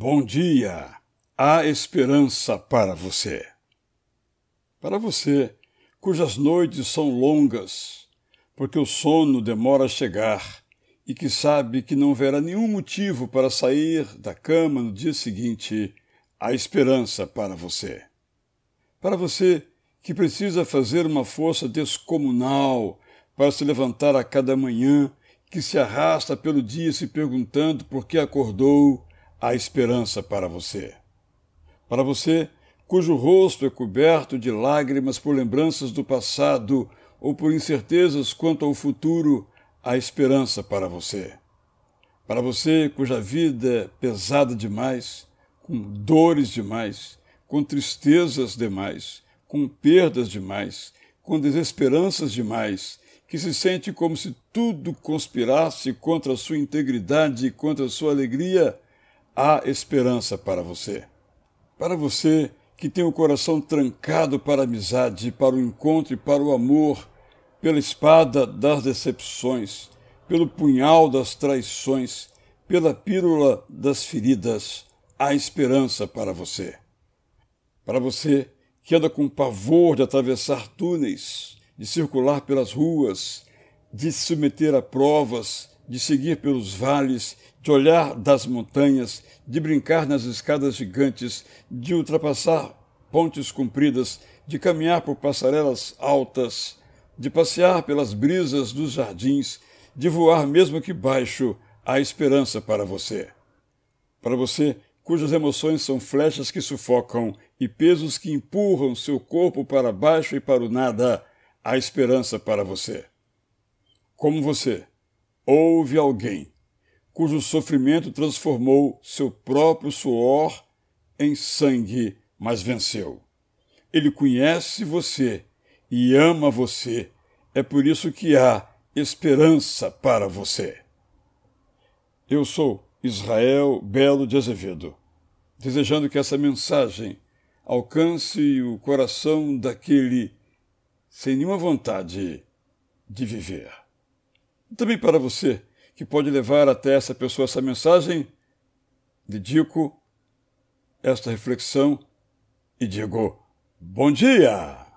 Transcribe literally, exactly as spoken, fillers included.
Bom dia! Há esperança para você. Para você, cujas noites são longas, porque o sono demora a chegar e que sabe que não verá nenhum motivo para sair da cama no dia seguinte, há esperança para você. Para você que precisa fazer uma força descomunal para se levantar a cada manhã, que se arrasta pelo dia se perguntando por que acordou, há esperança para você. Para você, cujo rosto é coberto de lágrimas por lembranças do passado ou por incertezas quanto ao futuro, há esperança para você. Para você, cuja vida é pesada demais, com dores demais, com tristezas demais, com perdas demais, com desesperanças demais, que se sente como se tudo conspirasse contra a sua integridade e contra a sua alegria, há esperança para você. Para você que tem o coração trancado para a amizade, para o encontro e para o amor, pela espada das decepções, pelo punhal das traições, pela pílula das feridas, há esperança para você. Para você que anda com pavor de atravessar túneis, de circular pelas ruas, de se submeter a provas, de seguir pelos vales, de olhar das montanhas, de brincar nas escadas gigantes, de ultrapassar pontes compridas, de caminhar por passarelas altas, de passear pelas brisas dos jardins, de voar mesmo que baixo, há esperança para você. Para você, cujas emoções são flechas que sufocam e pesos que empurram seu corpo para baixo e para o nada, há esperança para você. Como você, houve alguém cujo sofrimento transformou seu próprio suor em sangue, mas venceu. Ele conhece você e ama você. É por isso que há esperança para você. Eu sou Israel Belo de Azevedo, desejando que essa mensagem alcance o coração daquele sem nenhuma vontade de viver. Também para você, que pode levar até essa pessoa essa mensagem, dedico esta reflexão e digo, bom dia!